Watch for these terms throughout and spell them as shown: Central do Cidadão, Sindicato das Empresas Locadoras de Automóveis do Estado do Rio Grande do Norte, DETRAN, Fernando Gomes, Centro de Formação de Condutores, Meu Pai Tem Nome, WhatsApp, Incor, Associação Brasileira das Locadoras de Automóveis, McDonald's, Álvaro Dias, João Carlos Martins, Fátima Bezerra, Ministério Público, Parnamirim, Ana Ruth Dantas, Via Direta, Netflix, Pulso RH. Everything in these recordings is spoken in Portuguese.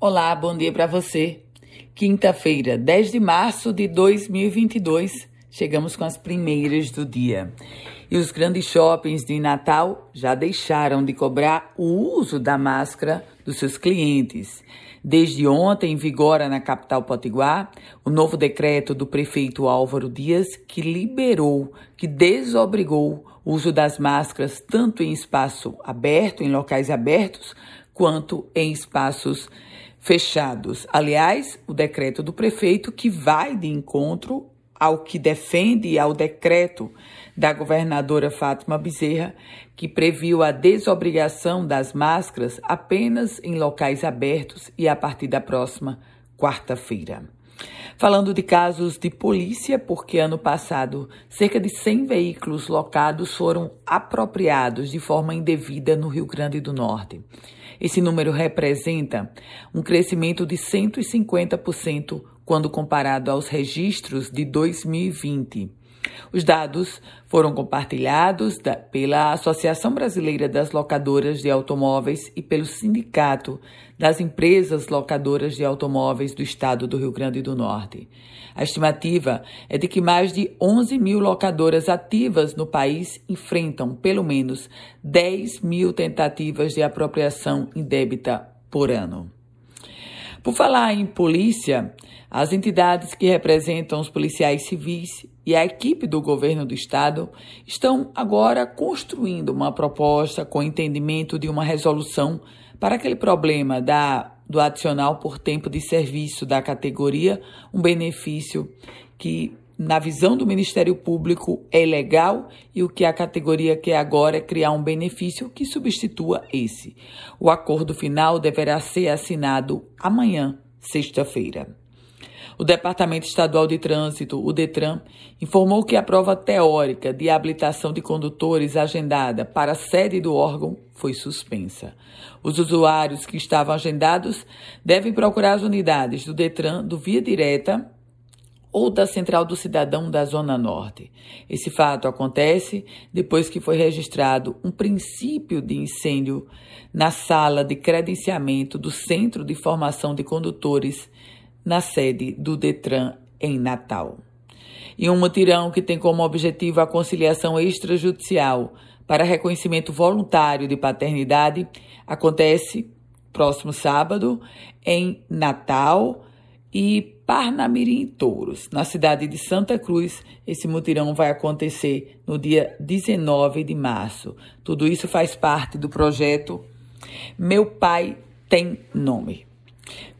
Olá, bom dia para você. Quinta-feira, 10 de março de 2022, chegamos com as primeiras do dia. E os grandes shoppings de Natal já deixaram de cobrar o uso da máscara dos seus clientes. Desde ontem, vigora na capital potiguar o novo decreto do prefeito Álvaro Dias, que desobrigou o uso das máscaras tanto em espaço aberto, em locais abertos, quanto em espaços fechados. Aliás, o decreto do prefeito que vai de encontro ao que defende ao decreto da governadora Fátima Bezerra, que previu a desobrigação das máscaras apenas em locais abertos e a partir da próxima quarta-feira. Falando de casos de polícia, porque ano passado cerca de 100 veículos locados foram apropriados de forma indevida no Rio Grande do Norte. Esse número representa um crescimento de 150% quando comparado aos registros de 2020. Os dados foram compartilhados pela Associação Brasileira das Locadoras de Automóveis e pelo Sindicato das Empresas Locadoras de Automóveis do Estado do Rio Grande do Norte. A estimativa é de que mais de 11 mil locadoras ativas no país enfrentam pelo menos 10 mil tentativas de apropriação indébita por ano. Por falar em polícia, as entidades que representam os policiais civis e a equipe do governo do estado estão agora construindo uma proposta com entendimento de uma resolução para aquele problema do adicional por tempo de serviço da categoria, um benefício que, na visão do Ministério Público, é legal e o que a categoria quer agora é criar um benefício que substitua esse. O acordo final deverá ser assinado amanhã, sexta-feira. O Departamento Estadual de Trânsito, o DETRAN, informou que a prova teórica de habilitação de condutores agendada para a sede do órgão foi suspensa. Os usuários que estavam agendados devem procurar as unidades do DETRAN, do Via Direta, ou da Central do Cidadão da Zona Norte. Esse fato acontece depois que foi registrado um princípio de incêndio na sala de credenciamento do Centro de Formação de Condutores na sede do DETRAN em Natal. E um mutirão que tem como objetivo a conciliação extrajudicial para reconhecimento voluntário de paternidade acontece próximo sábado em Natal e Parnamirim, Touros, na cidade de Santa Cruz. Esse mutirão vai acontecer no dia 19 de março. Tudo isso faz parte do projeto Meu Pai Tem Nome.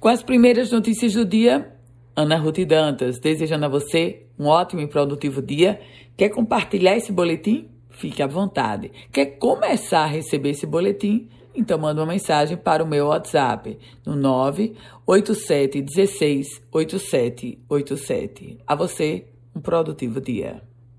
Com as primeiras notícias do dia, Ana Ruth Dantas, desejando a você um ótimo e produtivo dia. Quer compartilhar esse boletim? Fique à vontade. Quer começar a receber esse boletim? Então, manda uma mensagem para o meu WhatsApp, no 987 16 8787. A você, um produtivo dia.